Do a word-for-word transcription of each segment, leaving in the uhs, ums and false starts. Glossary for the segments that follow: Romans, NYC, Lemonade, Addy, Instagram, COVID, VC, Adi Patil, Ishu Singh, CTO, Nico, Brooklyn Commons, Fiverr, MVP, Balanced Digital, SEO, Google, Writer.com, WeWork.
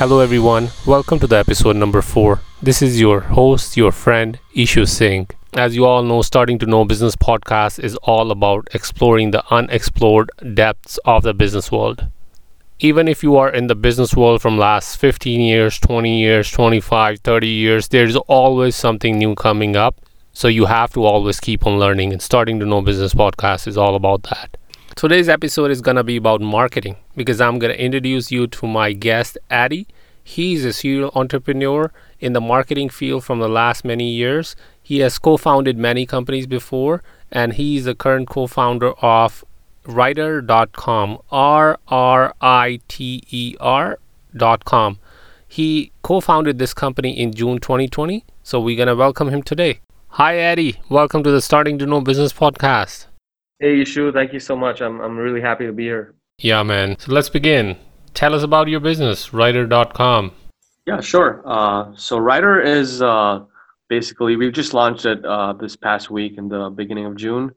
Hello everyone, welcome to the episode number four. This is your host, your friend, Ishu Singh. As you all know, Starting to Know Business podcast is all about exploring the unexplored depths of the business world. Even if you are in the business world from last fifteen years, twenty years, twenty-five, thirty years, there's always something new coming up. So you have to always keep on learning, and Starting to Know Business podcast is all about that. Today's episode is going to be about marketing because I'm going to introduce you to my guest, Addy. He's a serial entrepreneur in the marketing field from the last many years. He has co-founded many companies before, and he's the current co-founder of Writer dot com, R R I T E R dot com. He co-founded this company in June twenty twenty, so we're going to welcome him today. Hi, Addy. Welcome to the Starting to Know Business podcast. Hey, Ishu. Thank you so much. I'm I'm really happy to be here. Yeah, man. So let's begin. Tell us about your business, Writer dot com. Yeah, sure. Uh, so Writer is uh, basically, we've just launched it uh, this past week in the beginning of June.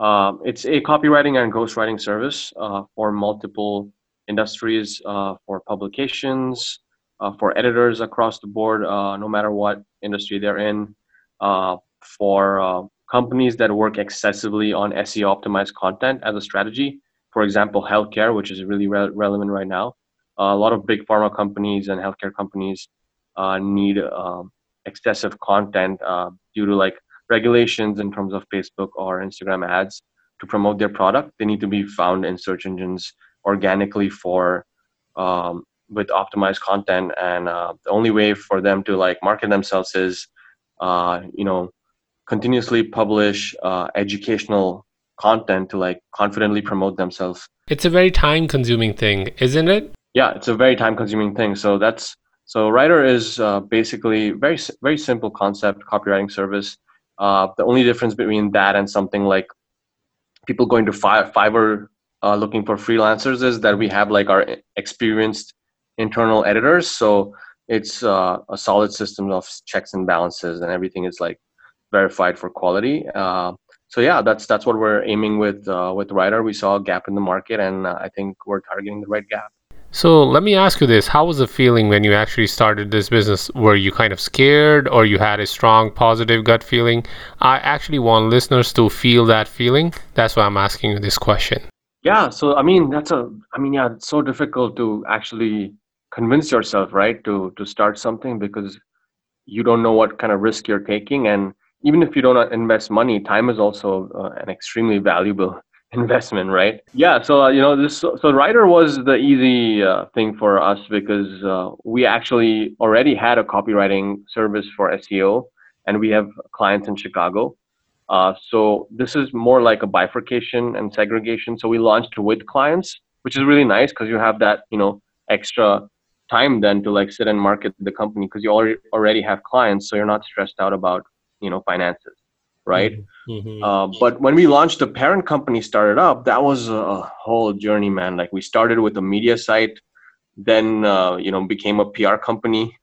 Uh, it's a copywriting and ghostwriting service uh, for multiple industries, uh, for publications, uh, for editors across the board, uh, no matter what industry they're in, uh, for uh, companies that work excessively on S E O optimized content as a strategy. For example, healthcare, which is really re- relevant right now. Uh, a lot of big pharma companies and healthcare companies uh, need um, excessive content uh, due to like regulations in terms of Facebook or Instagram ads to promote their product. They need to be found in search engines organically for um, with optimized content. And uh, the only way for them to like market themselves is, uh, you know, continuously publish uh, educational content to like confidently promote themselves. It's a very time consuming thing, isn't it? Yeah, it's a very time consuming thing. So that's, so Writer is uh, basically very, very simple concept copywriting service. Uh, the only difference between that and something like people going to Fi- Fiverr uh, looking for freelancers is that we have like our experienced internal editors. So it's uh, a solid system of checks and balances, and everything is like verified for quality. Uh, so yeah, that's that's what we're aiming with uh, with Writer. We saw a gap in the market, and uh, I think we're targeting the right gap. So let me ask you this. How was the feeling when you actually started this business? Were you kind of scared, or you had a strong positive gut feeling? I actually want listeners to feel that feeling. That's why I'm asking you this question. Yeah. So, I mean, that's a, I mean, yeah, it's so difficult to actually convince yourself, right, to, to start something because you don't know what kind of risk you're taking. And even if you don't invest money, time is also uh, an extremely valuable investment, right? Yeah. So, uh, you know, this, so Writer was the easy uh, thing for us because uh, we actually already had a copywriting service for S E O, and we have clients in Chicago. Uh, so this is more like a bifurcation and segregation. So we launched with clients, which is really nice because you have that, you know, extra time then to like sit and market the company because you already already have clients. So you're not stressed out about, you know, finances. Right. Mm-hmm. Uh, but when we launched, the parent company started up, that was a whole journey, man. Like we started with a media site, then, uh, you know, became a P R company,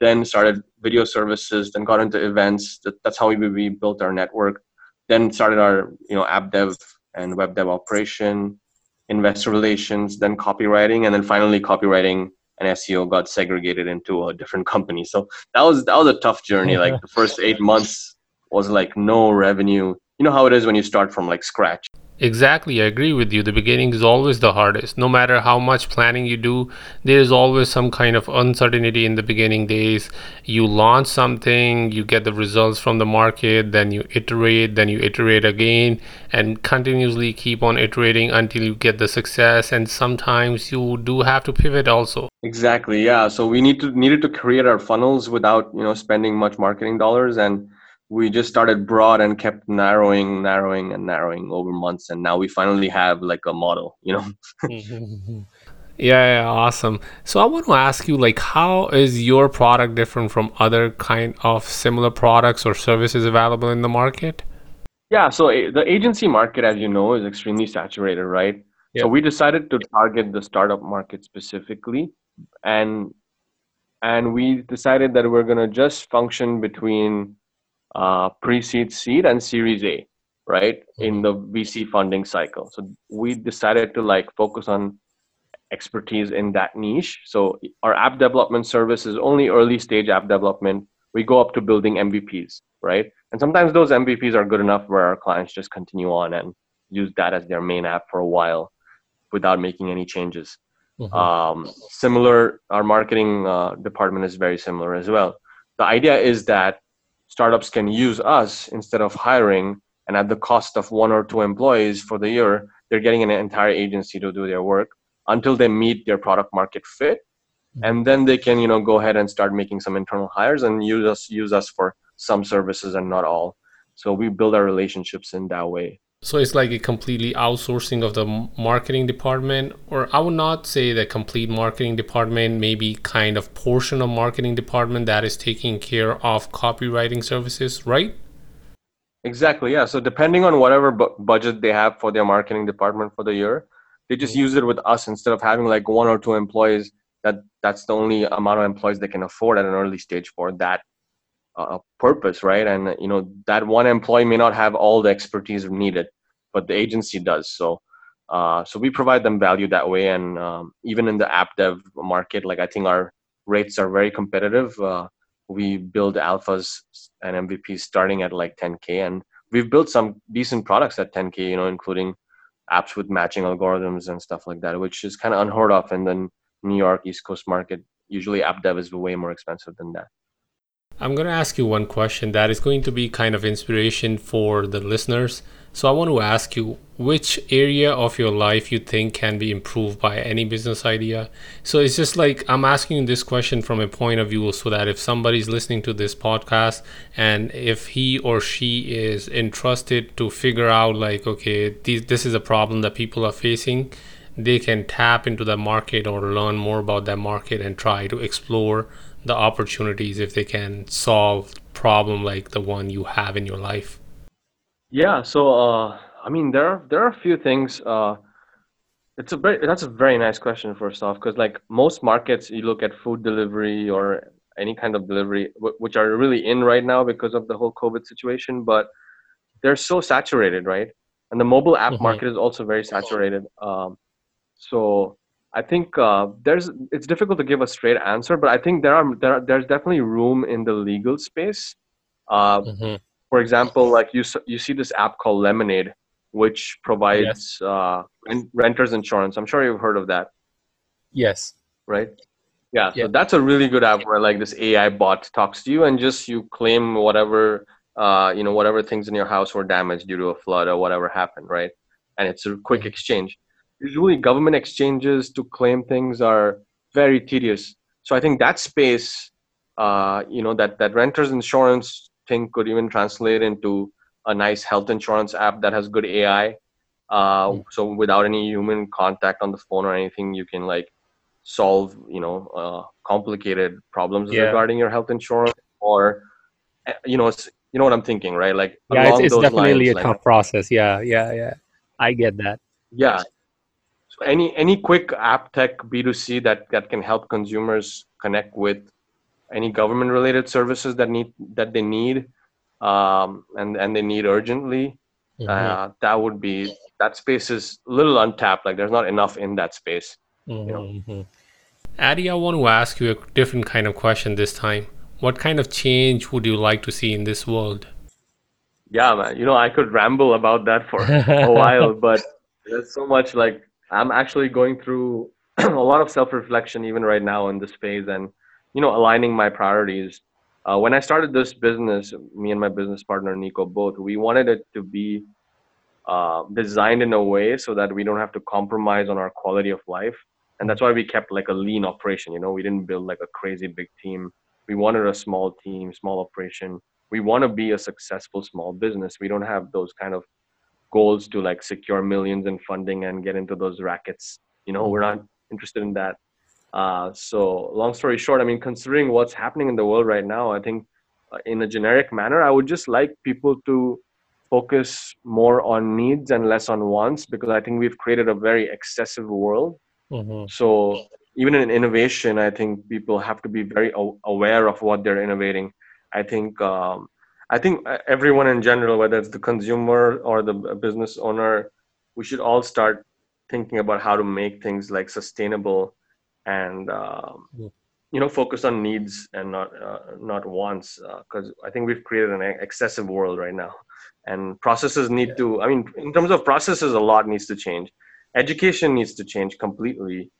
then started video services, then got into events. That, that's how we, we built our network. Then started our, you know, app dev and web dev operation, investor relations, then copywriting. And then finally copywriting and S E O got segregated into a different company. So that was, that was a tough journey. Yeah. Like the first eight months was like no revenue. You know how it is when you start from like scratch. Exactly. I agree with you. The beginning is always the hardest. No matter how much planning you do, there's always some kind of uncertainty in the beginning days. You launch something, you get the results from the market, then you iterate, then you iterate again, and continuously keep on iterating until you get the success. And sometimes you do have to pivot also. Exactly. Yeah. So we need to needed to create our funnels without, you know, spending much marketing dollars, and we just started broad and kept narrowing, narrowing and narrowing over months. And now we finally have like a model, you know? Yeah, yeah, awesome. So I want to ask you, like, how is your product different from other kind of similar products or services available in the market? Yeah, so a- the agency market, as you know, is extremely saturated, right? Yeah. So we decided to target the startup market specifically. And, and we decided that we're going to just function between Uh, pre-seed, seed, and Series A, right, in the V C funding cycle. So we decided to like focus on expertise in that niche. So our app development service is only early stage app development. We go up to building M V Ps, right? And sometimes those M V Ps are good enough where our clients just continue on and use that as their main app for a while without making any changes. Mm-hmm. Um, similar, our marketing uh, department is very similar as well. The idea is that startups can use us instead of hiring, and at the cost of one or two employees for the year, they're getting an entire agency to do their work until they meet their product market fit. And then they can, you know, go ahead and start making some internal hires and use us use us for some services and not all. So we build our relationships in that way. So it's like a completely outsourcing of the marketing department, or I would not say the complete marketing department, maybe kind of portion of marketing department that is taking care of copywriting services, right? Exactly. Yeah. So depending on whatever bu- budget they have for their marketing department for the year, they just use it with us instead of having like one or two employees. That that's the only amount of employees they can afford at an early stage for that uh, purpose, right? And, you know, that one employee may not have all the expertise needed, but the agency does. So uh, so we provide them value that way. And um, even in the app dev market, like I think our rates are very competitive. Uh, we build alphas and M V Ps starting at like ten K. And we've built some decent products at ten K, you know, including apps with matching algorithms and stuff like that, which is kind of unheard of. And then New York East Coast market, usually app dev is way more expensive than that. I'm going to ask you one question that is going to be kind of inspiration for the listeners. So I want to ask you, which area of your life you think can be improved by any business idea? So it's just like I'm asking you this question from a point of view so that if somebody's listening to this podcast and if he or she is entrusted to figure out like, okay, th- this is a problem that people are facing, they can tap into the market or learn more about that market and try to explore the opportunities if they can solve problem like the one you have in your life. Yeah. So, uh, I mean, there are, there are a few things. Uh, it's a very, that's a very nice question first off, because like most markets, you look at food delivery or any kind of delivery, w- which are really in right now because of the whole COVID situation, but they're so saturated, right? And the mobile app mm-hmm. market is also very saturated. Um, So I think uh, there's it's difficult to give a straight answer, but I think there are, there are there's definitely room in the legal space. Uh, mm-hmm. For example, like you you see this app called Lemonade, which provides yes. uh, renters insurance. I'm sure you've heard of that. Yes. Right. Yeah. yeah. So that's a really good app where like this A I bot talks to you and just you claim whatever uh, you know whatever things in your house were damaged due to a flood or whatever happened, right? And it's a quick exchange. Usually government exchanges to claim things are very tedious. So I think that space, uh, you know, that, that renter's insurance thing could even translate into a nice health insurance app that has good A I. Uh, mm. So without any human contact on the phone or anything, you can like solve, you know, uh, complicated problems yeah. regarding your health insurance or, you know, you know what I'm thinking, right? Like yeah, it's, it's those definitely lines, a tough like, process. Yeah, yeah, yeah. I get that. Yeah. Any any quick app tech B two C that, that can help consumers connect with any government related services that need that they need um, and and they need urgently. Mm-hmm. Uh, that would be that space is a little untapped. Like there's not enough in that space. Mm-hmm. You know? Mm-hmm. Adi, I want to ask you a different kind of question this time. What kind of change would you like to see in this world? Yeah, man. You know, I could ramble about that for a while, but there's so much like. I'm actually going through a lot of self-reflection even right now in this phase and, you know, aligning my priorities. Uh, when I started this business, me and my business partner, Nico, both, we wanted it to be uh, designed in a way so that we don't have to compromise on our quality of life. And that's why we kept like a lean operation. You know, we didn't build like a crazy big team. We wanted a small team, small operation. We want to be a successful small business. We don't have those kind of goals to like secure millions in funding and get into those rackets. You know, we're not interested in that. Uh, so long story short, I mean, considering what's happening in the world right now, I think uh, in a generic manner, I would just like people to focus more on needs and less on wants, because I think we've created a very excessive world. Mm-hmm. So even in innovation, I think people have to be very o- aware of what they're innovating. I think, um, I think everyone in general, whether it's the consumer or the business owner, we should all start thinking about how to make things like sustainable and, um, yeah. you know, focus on needs and not, uh, not wants. Uh, Cause I think we've created an excessive world right now, and processes need yeah. to, I mean, in terms of processes, a lot needs to change. Education needs to change completely.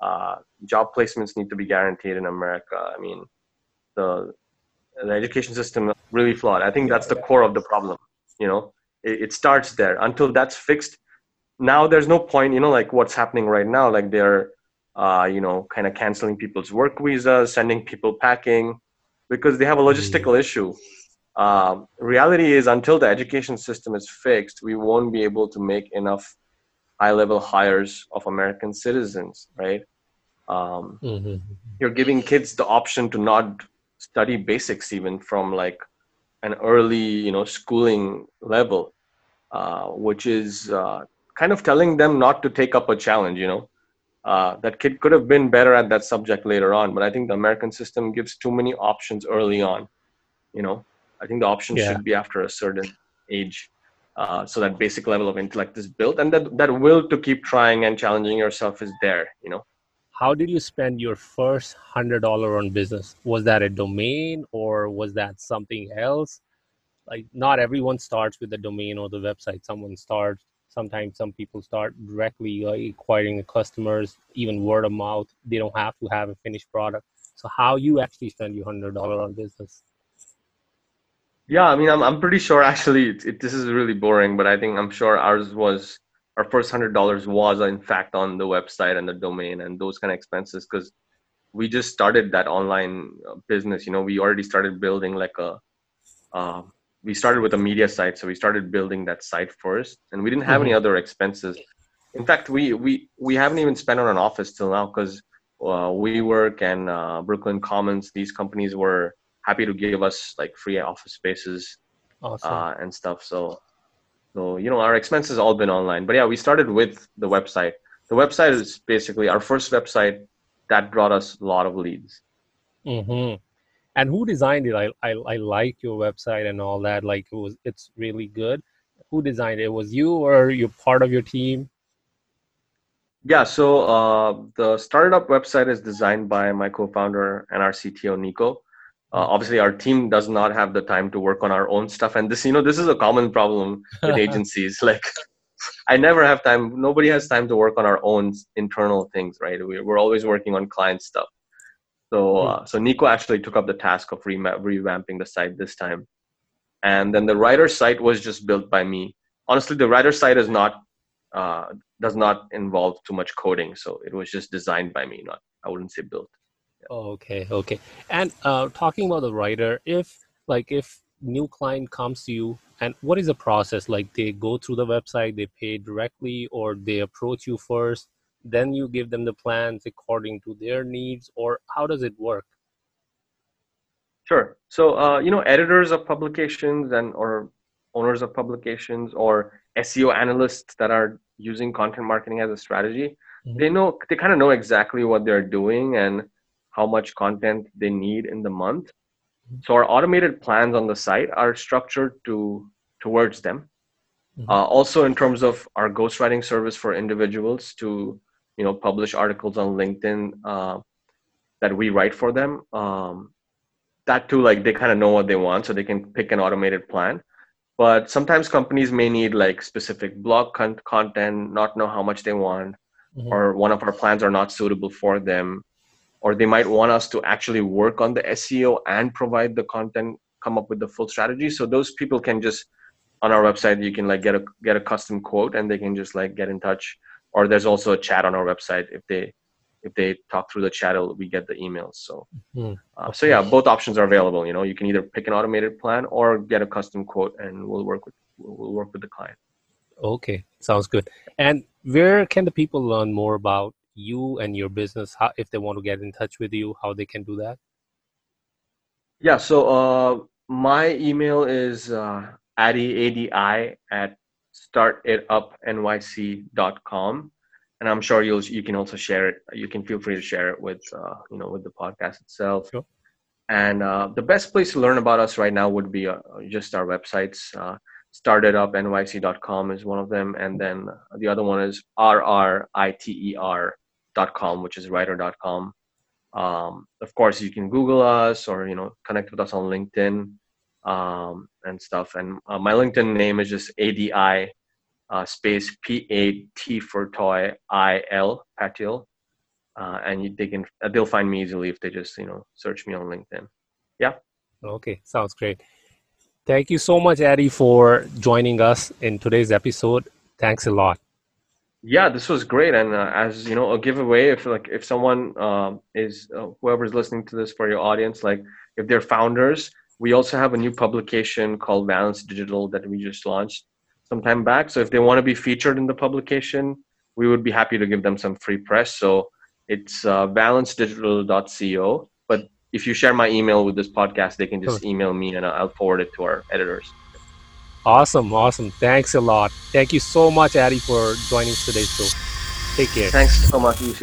Uh, job placements need to be guaranteed in America. I mean, the, the education system is really flawed. I think yeah, that's the yeah. core of the problem. You know, it, it starts there. Until that's fixed, now there's no point, you know, like what's happening right now, like they're, uh, you know, kind of canceling people's work visas, sending people packing because they have a logistical mm-hmm. issue. Uh, reality is, until the education system is fixed, we won't be able to make enough high-level hires of American citizens, right? Um, mm-hmm. You're giving kids the option to not study basics even from like an early, you know, schooling level, uh, which is uh, kind of telling them not to take up a challenge, you know. Uh, that kid could have been better at that subject later on, but I think the American system gives too many options early on, you know. I think the options yeah. should be after a certain age. Uh, so that basic level of intellect is built, and that, that will to keep trying and challenging yourself is there, you know. How did you spend your first one hundred dollars on business? Was that a domain or was that something else? Like, not everyone starts with the domain or the website. Someone starts, sometimes some people start directly uh, acquiring the customers, even word of mouth. They don't have to have a finished product. So how you actually spend your one hundred dollars on business? Yeah, I mean, I'm I'm pretty sure actually it, it, this is really boring, but I think I'm sure ours was our first hundred dollars was in fact on the website and the domain and those kind of expenses, because we just started that online business. You know, we already started building like a uh, we started with a media site, so we started building that site first, and we didn't have mm-hmm. any other expenses. In fact, we we we haven't even spent on an office till now, because uh, WeWork and uh, Brooklyn Commons, these companies were happy to give us like free office spaces awesome. uh, and stuff. So, so, you know, our expenses all been online, but yeah, we started with the website. The website is basically our first website that brought us a lot of leads. Mm-hmm. And who designed it? I, I, I like your website and all that. Like it was, it's really good. Who designed it? Was you or you're part of your team? Yeah. So uh, the startup website is designed by my co-founder and our C T O, Nico. Uh, obviously, our team does not have the time to work on our own stuff. And this, you know, this is a common problem with agencies. Like, I never have time. Nobody has time to work on our own internal things, right? We, we're always working on client stuff. So, uh, so Nico actually took up the task of re- revamping the site this time. And then the Writer site was just built by me. Honestly, the Writer site is not, uh, does not involve too much coding. So it was just designed by me. Not, I wouldn't say built. Okay. Okay. And uh, talking about the Writer, if like if new client comes to you, and what is the process? Like they go through the website, they pay directly, or they approach you first, then you give them the plans according to their needs, or how does it work? Sure. So, uh, you know, editors of publications and or owners of publications or S E O analysts that are using content marketing as a strategy, mm-hmm. they know, they kind of know exactly what they're doing and how much content they need in the month. So our automated plans on the site are structured to towards them. Mm-hmm. Uh, also in terms of our ghostwriting service for individuals to, you know, publish articles on LinkedIn uh, that we write for them. Um, that too, like they kind of know what they want, so they can pick an automated plan. But sometimes companies may need like specific blog con- content, not know how much they want, mm-hmm. or one of our plans are not suitable for them. Or they might want us to actually work on the S E O and provide the content, come up with the full strategy. So those people can just, on our website, you can like get a get a custom quote and they can just like get in touch. Or there's also a chat on our website. If they if they talk through the chat, we get the emails. So mm-hmm. uh, so yeah, both options are available. You know, you can either pick an automated plan or get a custom quote, and we'll work with we'll work with the client. Okay, sounds good. And where can the people learn more about you and your business, how, if they want to get in touch with you, how they can do that? Yeah, so uh, my email is uh, Addy, A D I, at start it up N Y C dot com. And I'm sure you'll, you can also share it. You can feel free to share it with, uh, you know, with the podcast itself. Sure. And uh, the best place to learn about us right now would be uh, just our websites. Uh, started up N Y C dot com is one of them. And then the other one is R R I T E R dot com, which is writer dot com. Um, of course, you can Google us or, you know, connect with us on LinkedIn um, and stuff. And uh, my LinkedIn name is just A D I uh, space P A T for toy I L, Patil. Uh, and you, they can, uh, they'll find me easily if they just, you know, search me on LinkedIn. Yeah. Okay. Sounds great. Thank you so much, Addy, for joining us in today's episode. Thanks a lot. Yeah, this was great. And uh, as you know, a giveaway, if like if someone um, is, uh, whoever's listening to this for your audience, like if they're founders, we also have a new publication called Balanced Digital that we just launched some time back. So if they want to be featured in the publication, we would be happy to give them some free press. So it's uh, balanced digital dot co. But if you share my email with this podcast, they can just email me and I'll forward it to our editors. Awesome. Awesome. Thanks a lot. Thank you so much, Addy, for joining us today. So take care. Thanks so much, Ishu.